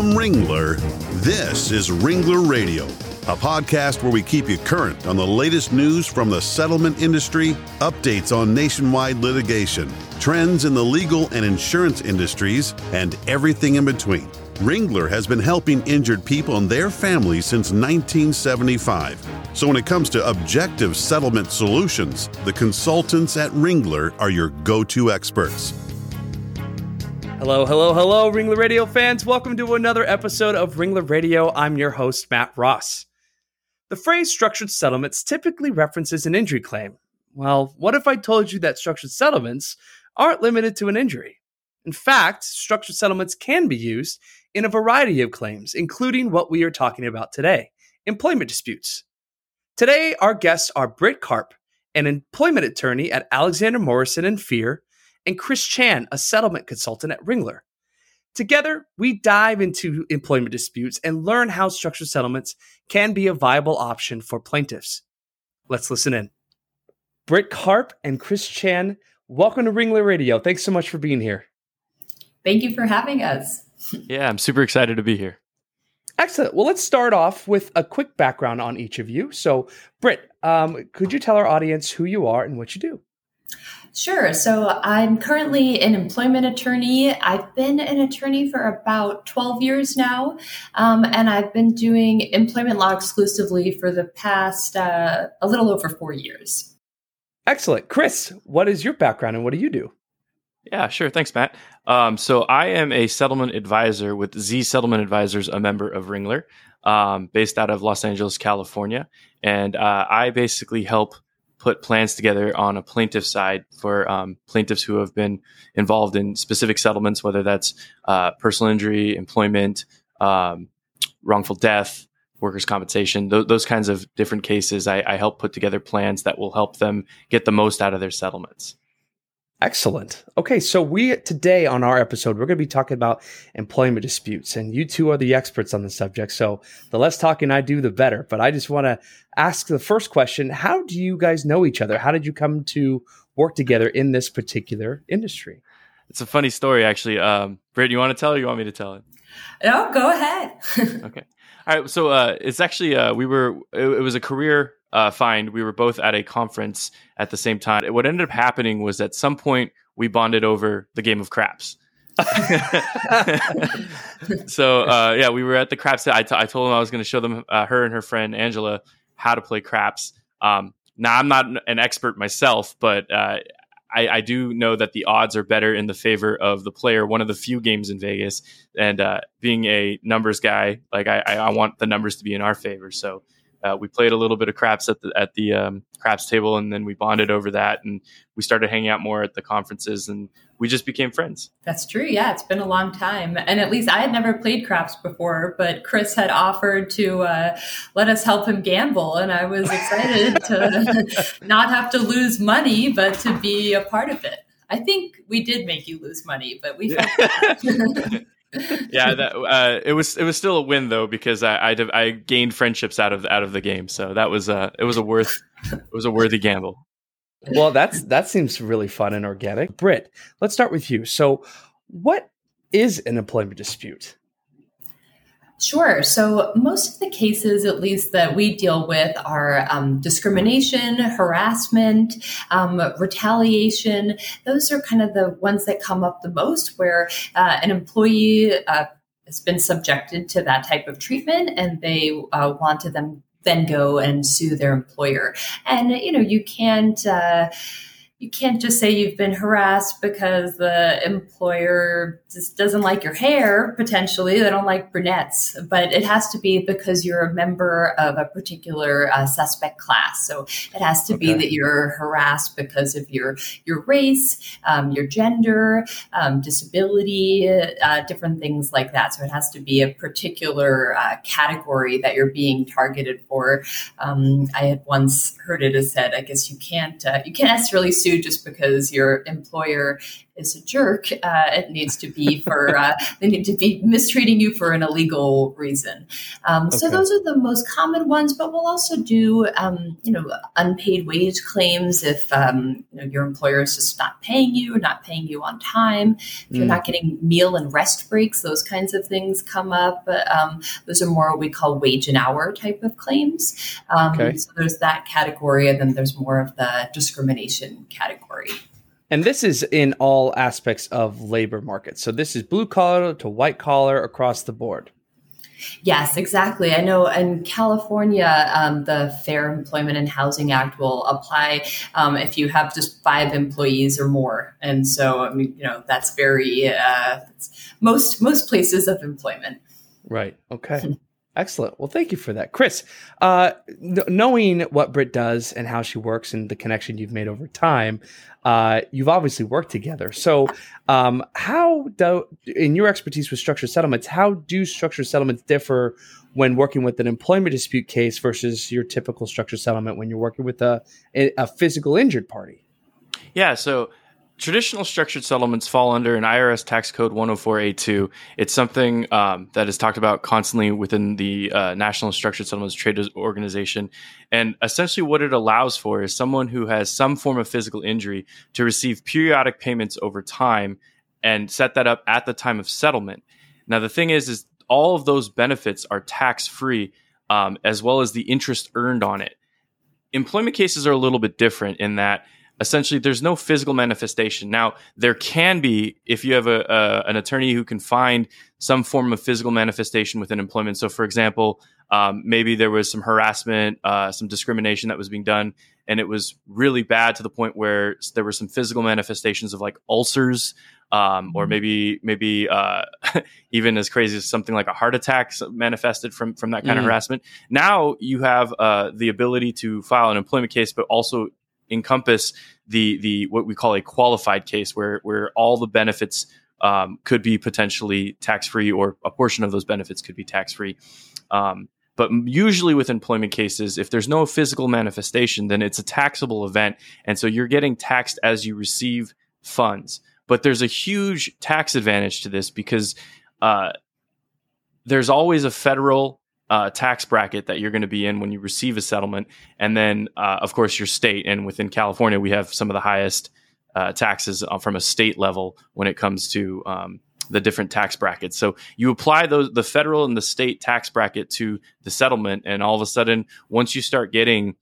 From Ringler, this is Ringler Radio, a podcast where we keep you current on the latest news from the settlement industry, updates on nationwide litigation, trends in the legal and insurance industries, and everything in between. Ringler has been helping injured people and their families since 1975. So when it comes to objective settlement solutions, the consultants at Ringler are your go-to experts. Hello, hello, hello, Ringler Radio fans. Welcome to another episode of Ringler Radio. I'm your host, Matt Ross. The phrase structured settlements typically references an injury claim. Well, what if I told you that structured settlements aren't limited to an injury? In fact, structured settlements can be used in a variety of claims, including what we are talking about today, employment disputes. Today, our guests are Britt Karp, an employment attorney at Alexander Morrison and Fehr, and Chris Chan, a settlement consultant at Ringler. Together, we dive into employment disputes and learn how structured settlements can be a viable option for plaintiffs. Let's listen in. Britt Karp and Chris Chan, welcome to Ringler Radio. Thanks so much for being here. Thank you for having us. Yeah, I'm super excited to be here. Excellent. Well, let's start off with a quick background on each of you. So, Britt, could you tell our audience who you are and what you do? Sure. So I'm currently an employment attorney. I've been an attorney for about 12 years now, and I've been doing employment law exclusively for the past a little over 4 years. Excellent. Chris, what is your background and what do you do? Yeah, sure. Thanks, Matt. So I am a settlement advisor with Z Settlement Advisors, a member of Ringler, based out of Los Angeles, California. And I basically help put plans together on a plaintiff's side for plaintiffs who have been involved in specific settlements, whether that's personal injury, employment, wrongful death, workers' compensation, those kinds of different cases. I help put together plans that will help them get the most out of their settlements. Excellent. Okay, so today on our episode, we're going to be talking about employment disputes, and you two are the experts on the subject, so the less talking I do, the better. But I just want to ask the first question, how do you guys know each other? How did you come to work together in this particular industry? It's a funny story, actually. Britt, you want to tell it or you want me to tell it? No, go ahead. Okay. All right, so it's actually, it was a career find. We were both at a conference at the same time. What ended up happening was at some point we bonded over the game of craps. So we were at the craps. I told them I was going to show them, her and her friend Angela, how to play craps. Now I'm not an expert myself, but I do know that the odds are better in the favor of the player. One of the few games in Vegas, and being a numbers guy, like I want the numbers to be in our favor. So we played a little bit of craps at the craps table, and then we bonded over that, and we started hanging out more at the conferences, and we just became friends. That's true. Yeah, it's been a long time, and at least I had never played craps before, but Chris had offered to let us help him gamble, and I was excited to not have to lose money, but to be a part of it. I think we did make you lose money, but we felt that. Yeah, that, it was still a win though, because I gained friendships out of the game, so that was a worthy gamble. Well, that seems really fun and organic. Britt, let's start with you. So, what is an employment dispute? Sure. So most of the cases, at least that we deal with, are discrimination, harassment, retaliation. Those are kind of the ones that come up the most, where an employee has been subjected to that type of treatment, and they want to then go and sue their employer. And you can't. You can't just say you've been harassed because the employer just doesn't like your hair, potentially. They don't like brunettes, but it has to be because you're a member of a particular suspect class. So it has to be that you're harassed because of your race, your gender, disability, different things like that. So it has to be a particular category that you're being targeted for. I had once heard it as said, I guess you can't necessarily sue just because your employer is a jerk, it needs to be for, they need to be mistreating you for an illegal reason. So those are the most common ones, but we'll also do, unpaid wage claims if, your employer is just not paying you on time, if you're not getting meal and rest breaks, those kinds of things come up. Those are more what we call wage and hour type of claims. So there's that category, and then there's more of the discrimination category. And this is in all aspects of labor markets. So this is blue collar to white collar across the board. Yes, exactly. I know in California, the Fair Employment and Housing Act will apply if you have just 5 employees or more. And so, that's very most places of employment. Right. Okay. Excellent. Well, thank you for that, Chris. Knowing what Britt does and how she works and the connection you've made over time, you've obviously worked together. So how do, in your expertise with structured settlements, how do structured settlements differ when working with an employment dispute case versus your typical structured settlement when you're working with a physical injured party? Yeah. So traditional structured settlements fall under an IRS tax code 104A2. It's something that is talked about constantly within the National Structured Settlements Trade Organization. And essentially what it allows for is someone who has some form of physical injury to receive periodic payments over time and set that up at the time of settlement. Now, the thing is all of those benefits are tax-free, as well as the interest earned on it. Employment cases are a little bit different in that essentially, there's no physical manifestation. Now, there can be if you have an attorney who can find some form of physical manifestation within employment. So, for example, maybe there was some harassment, some discrimination that was being done, and it was really bad to the point where there were some physical manifestations of like ulcers, or maybe even as crazy as something like a heart attack manifested from that kind of harassment. Now you have the ability to file an employment case, but also encompass the what we call a qualified case, where all the benefits could be potentially tax-free, or a portion of those benefits could be tax-free. But usually with employment cases, if there's no physical manifestation, then it's a taxable event. And so you're getting taxed as you receive funds. But there's a huge tax advantage to this because there's always a federal tax bracket that you're going to be in when you receive a settlement. And then, of course, your state. And within California, we have some of the highest taxes from a state level when it comes to the different tax brackets. So you apply the federal and the state tax bracket to the settlement. And all of a sudden, once you start getting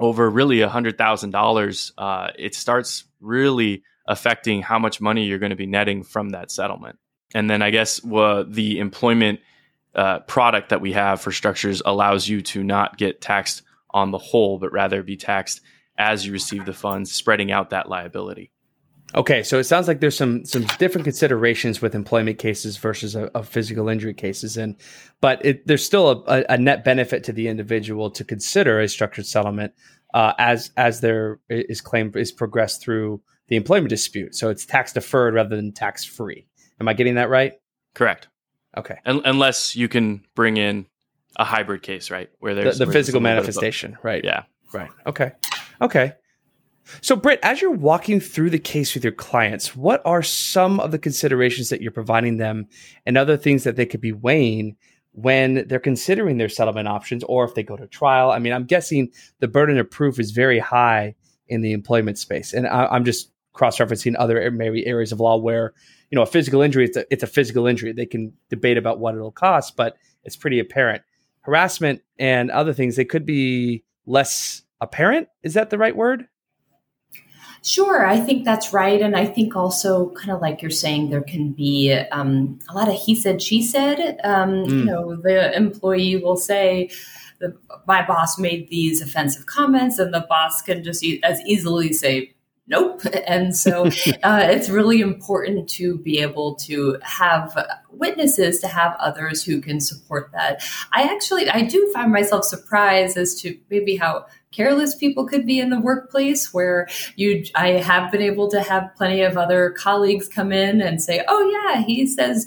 over really $100,000, it starts really affecting how much money you're going to be netting from that settlement. And then I guess the employment product that we have for structures allows you to not get taxed on the whole, but rather be taxed as you receive the funds, spreading out that liability. Okay, so it sounds like there's some different considerations with employment cases versus a physical injury cases, but there's still a net benefit to the individual to consider a structured settlement as there is claimed is progressed through the employment dispute. So it's tax deferred rather than tax free. Am I getting that right? Correct. Okay. Unless you can bring in a hybrid case, right? Where there's the physical manifestation, right? Yeah. Right. Okay. So, Britt, as you're walking through the case with your clients, what are some of the considerations that you're providing them and other things that they could be weighing when they're considering their settlement options or if they go to trial? I mean, I'm guessing the burden of proof is very high in the employment space. And I'm just cross-referencing other maybe areas of law where, a physical injury, it's a physical injury. They can debate about what it'll cost, but it's pretty apparent. Harassment and other things, they could be less apparent. Is that the right word? Sure, I think that's right. And I think also kind of like you're saying, there can be a lot of he said, she said. The employee will say, my boss made these offensive comments, and the boss can just as easily say, nope. And so it's really important to be able to have witnesses, to have others who can support that. I do find myself surprised as to maybe how careless people could be in the workplace, where I have been able to have plenty of other colleagues come in and say, oh yeah, he says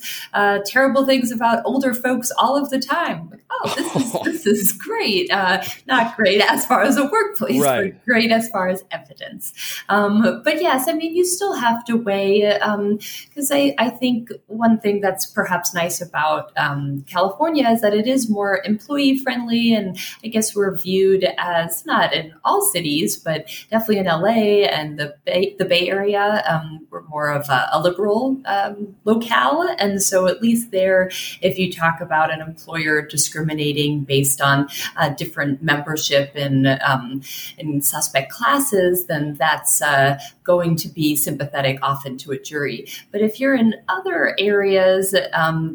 terrible things about older folks all of the time. Like, oh, this is great. Not great as far as a workplace, right. But great as far as evidence. But yes, I mean, you still have to weigh, because I think one thing that's perhaps nice about California is that it is more employee friendly, and I guess we're viewed as not in all cities, but definitely in LA and the Bay Area, we're more of a liberal locale. And so at least there, if you talk about an employer discriminating based on different membership in suspect classes, then that's going to be sympathetic often to a jury. But if you're in other areas,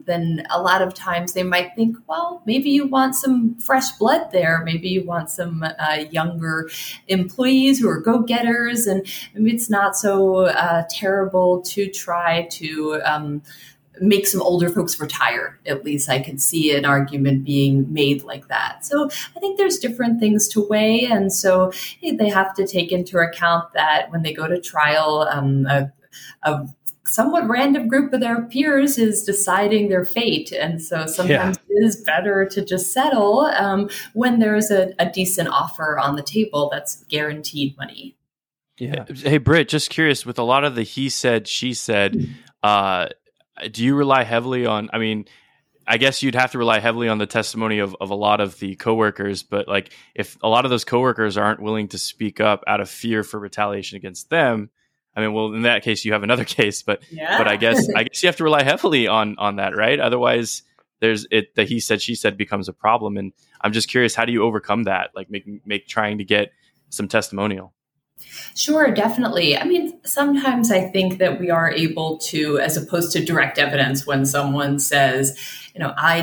then a lot of times they might think, well, maybe you want some fresh blood there. Maybe you want some younger employees who are go-getters, and it's not so terrible to try to make some older folks retire. At least I could see an argument being made like that. So I think there's different things to weigh, and so they have to take into account that when they go to trial, a somewhat random group of their peers is deciding their fate. And so sometimes it is better to just settle when there's a decent offer on the table that's guaranteed money. Yeah. Hey, Britt, just curious, with a lot of the he said, she said, do you rely heavily on, I mean, I guess you'd have to rely heavily on the testimony of a lot of the coworkers, but like if a lot of those coworkers aren't willing to speak up out of fear for retaliation against them, I mean, well, in that case, you have another case, but I guess you have to rely heavily on that, right? Otherwise, the he said, she said becomes a problem. And I'm just curious, how do you overcome that? Like trying to get some testimonial. Sure, definitely. I mean, sometimes I think that we are able to, as opposed to direct evidence, when someone says, you know, I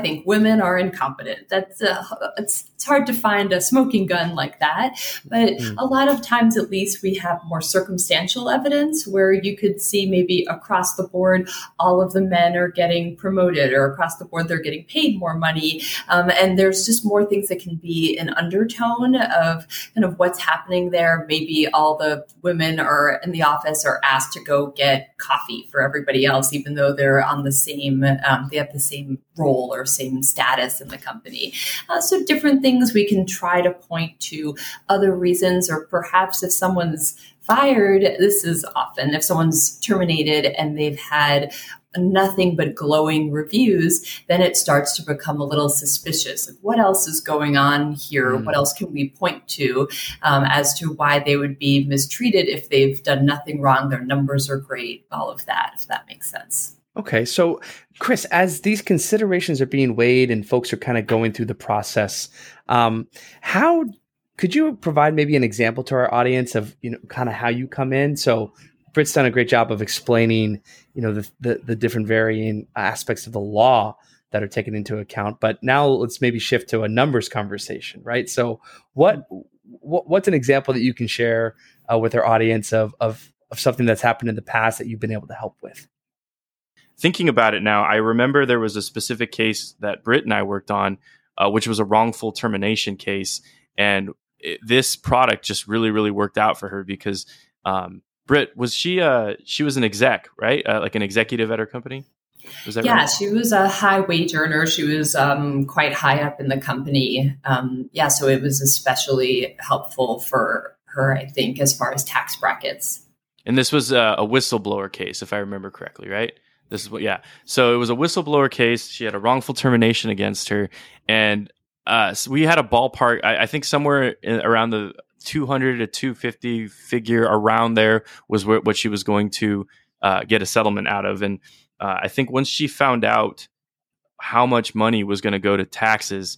think women are incompetent. That's it's hard to find a smoking gun like that. But a lot of times, at least, we have more circumstantial evidence where you could see maybe across the board, all of the men are getting promoted, or across the board, they're getting paid more money. And there's just more things that can be an undertone of kind of what's happening there. Maybe all the women are in the office are asked to go get coffee for everybody else, even though they're on the same have the same role or same status in the company. So different things we can try to point to other reasons, or perhaps if someone's fired, this is often if someone's terminated and they've had nothing but glowing reviews, then it starts to become a little suspicious. Like, what else is going on here? What else can we point to as to why they would be mistreated if they've done nothing wrong? Their numbers are great, all of that, if that makes sense. Okay. So Chris, as these considerations are being weighed and folks are kind of going through the process, how could you provide maybe an example to our audience of, you know, kind of how you come in? So Britt's done a great job of explaining, you know, the different varying aspects of the law that are taken into account, but now let's maybe shift to a numbers conversation, right? So what's an example that you can share with our audience of something that's happened in the past that you've been able to help with? Thinking about it now, I remember there was a specific case that Britt and I worked on, which was a wrongful termination case. And this product just really, really worked out for her because Britt, was she was an exec, right? Like an executive at her company? Was that right? She was a high wage earner. She was quite high up in the company. So it was especially helpful for her, I think, as far as tax brackets. And this was a whistleblower case, if I remember correctly, right? So it was a whistleblower case. She had a wrongful termination against her. And so we had a ballpark, I think somewhere around the 200 to 250 figure around there was what she was going to get a settlement out of. And I think once she found out how much money was going to go to taxes,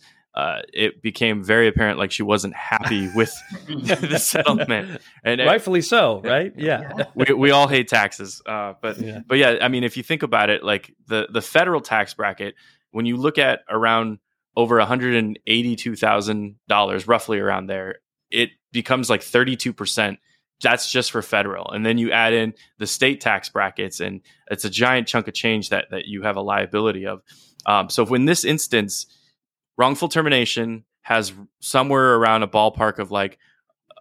it became very apparent like she wasn't happy with the settlement, and rightfully so, right? Yeah, we all hate taxes, but I mean, if you think about it, like the federal tax bracket, when you look at around over $182,000, roughly around there, it becomes like 32%. That's just for federal, and then you add in the state tax brackets, and it's a giant chunk of change that you have a liability of. So, in this instance. Wrongful termination has somewhere around a ballpark of like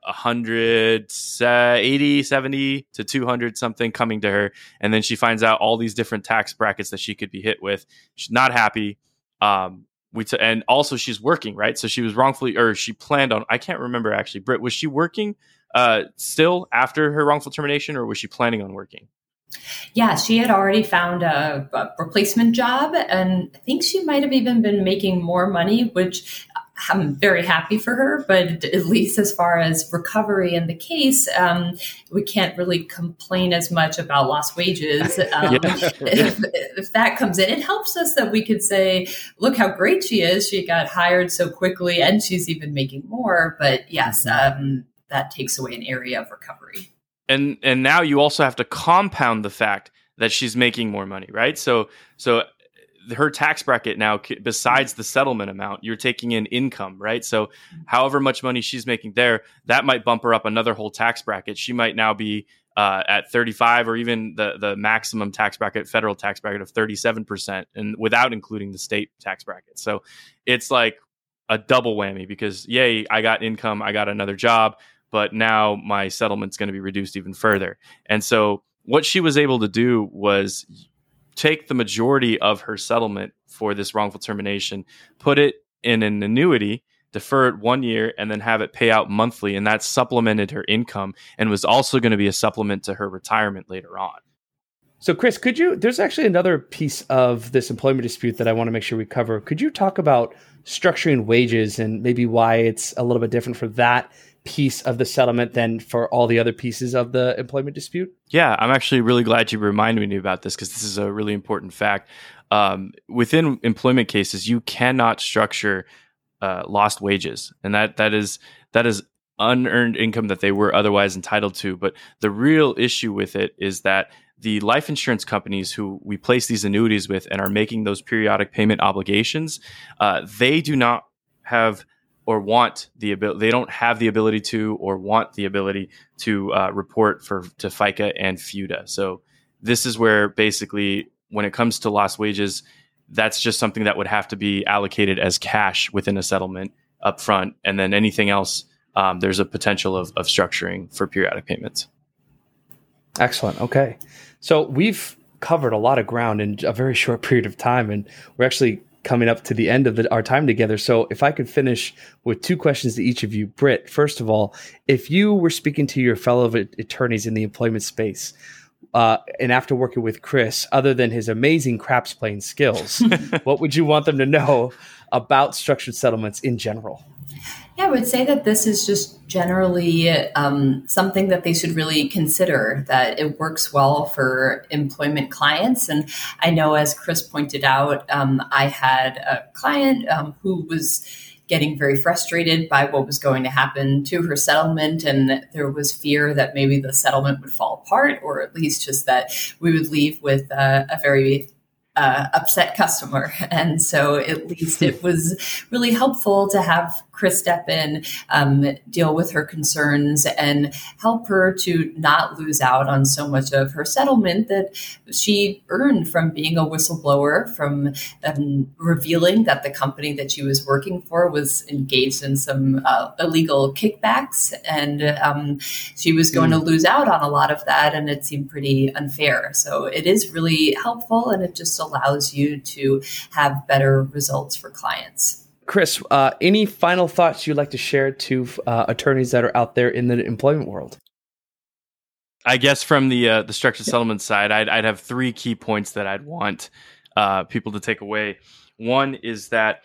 180, 70 to 200 something coming to her. And then she finds out all these different tax brackets that she could be hit with. She's not happy. And also she's working, right? So she was wrongfully, or she planned on, I can't remember actually, Britt, was she working still after her wrongful termination, or was she planning on working? Yeah, she had already found a replacement job, and I think she might have even been making more money, which I'm very happy for her. But at least as far as recovery in the case, we can't really complain as much about lost wages. If that comes in, it helps us that we could say, look how great she is. She got hired so quickly and she's even making more. But yes, that takes away an area of recovery. And now you also have to compound the fact that she's making more money, right? So her tax bracket now, besides the settlement amount, you're taking in income, right? So however much money she's making there, that might bump her up another whole tax bracket. She might now be at 35, or even the maximum tax bracket, federal tax bracket of 37%, and without including the state tax bracket. So it's like a double whammy because, yay, I got income, I got another job, but now my settlement's going to be reduced even further. And so what she was able to do was take the majority of her settlement for this wrongful termination, put it in an annuity, defer it 1 year, and then have it pay out monthly. And that supplemented her income and was also going to be a supplement to her retirement later on. So Chris, there's actually another piece of this employment dispute that I want to make sure we cover. Could you talk about structuring wages and maybe why it's a little bit different for that piece of the settlement than for all the other pieces of the employment dispute? Yeah, I'm actually really glad you reminded me about this because this is a really important fact. Within employment cases, you cannot structure lost wages, and that is unearned income that they were otherwise entitled to. But the real issue with it is that the life insurance companies who we place these annuities with and are making those periodic payment obligations, they do not have or want the ability, they don't have the ability to, or want the ability to report to FICA and FUTA. So this is where basically when it comes to lost wages, that's just something that would have to be allocated as cash within a settlement upfront, and then anything else, there's a potential of structuring for periodic payments. Excellent. Okay, so we've covered a lot of ground in a very short period of time, and we're actually coming up to the end of our time together. So if I could finish with two questions to each of you. Britt, first of all, if you were speaking to your fellow attorneys in the employment space, and after working with Chris, other than his amazing craps playing skills, what would you want them to know about structured settlements in general? Yeah, I would say that this is just generally something that they should really consider, that it works well for employment clients. And I know, as Chris pointed out, I had a client who was getting very frustrated by what was going to happen to her settlement. And there was fear that maybe the settlement would fall apart, or at least just that we would leave with a very upset customer. And so at least it was really helpful to have Chris step in, deal with her concerns, and help her to not lose out on so much of her settlement that she earned from being a whistleblower, from revealing that the company that she was working for was engaged in some illegal kickbacks. And she was going to lose out on a lot of that, and it seemed pretty unfair. So it is really helpful, and it just allows you to have better results for clients. Chris, any final thoughts you'd like to share to attorneys that are out there in the employment world? I guess from the structured settlement side, I'd have three key points that I'd want people to take away. One is that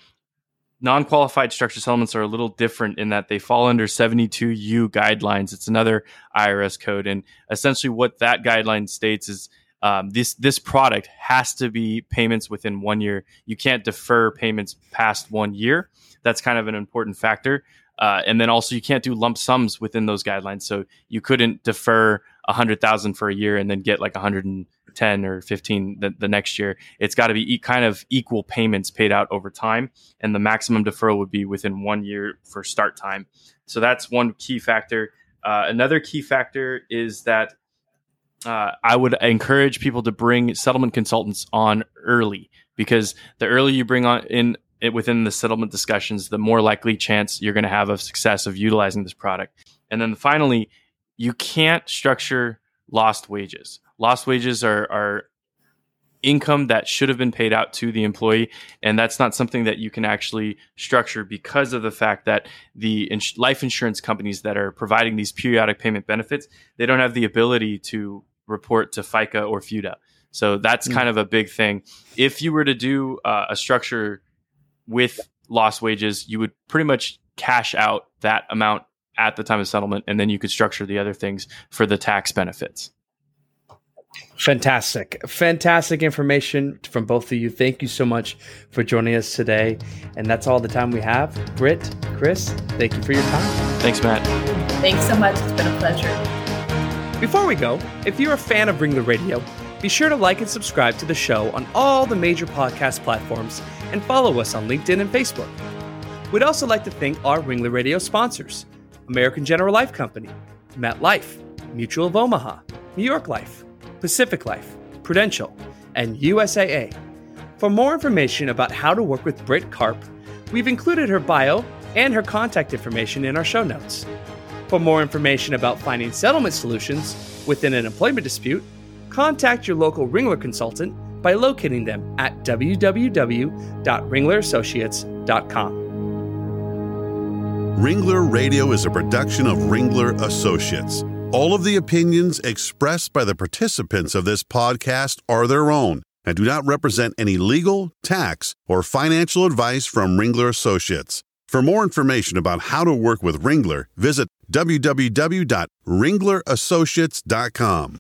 non-qualified structured settlements are a little different in that they fall under 72U guidelines. It's another IRS code. And essentially what that guideline states is this product has to be payments within 1 year. You can't defer payments past 1 year. That's kind of an important factor. And then also you can't do lump sums within those guidelines. So you couldn't defer 100,000 for a year and then get like 110 or 15 the next year. It's got to be kind of equal payments paid out over time. And the maximum deferral would be within 1 year for start time. So that's one key factor. Another key factor is that I would encourage people to bring settlement consultants on early, because the earlier you bring on in within the settlement discussions, the more likely chance you're going to have of success of utilizing this product. And then finally, you can't structure lost wages. Lost wages are income that should have been paid out to the employee. And that's not something that you can actually structure because of the fact that the life insurance companies that are providing these periodic payment benefits, they don't have the ability to report to FICA or FUTA. So that's kind of a big thing. If you were to do a structure with lost wages, you would pretty much cash out that amount at the time of settlement, and then you could structure the other things for the tax benefits. Fantastic. Fantastic information from both of you. Thank you so much for joining us today. And that's all the time we have. Britt, Chris, thank you for your time. Thanks, Matt. Thanks so much. It's been a pleasure. Before we go, if you're a fan of Ringler Radio, be sure to like and subscribe to the show on all the major podcast platforms and follow us on LinkedIn and Facebook. We'd also like to thank our Ringler Radio sponsors, American General Life Company, MetLife, Mutual of Omaha, New York Life, Pacific Life, Prudential, and USAA. For more information about how to work with Britt Karp, we've included her bio and her contact information in our show notes. For more information about finding settlement solutions within an employment dispute, contact your local Ringler consultant by locating them at www.ringlerassociates.com. Ringler Radio is a production of Ringler Associates. All of the opinions expressed by the participants of this podcast are their own and do not represent any legal, tax, or financial advice from Ringler Associates. For more information about how to work with Ringler, visit www.ringlerassociates.com.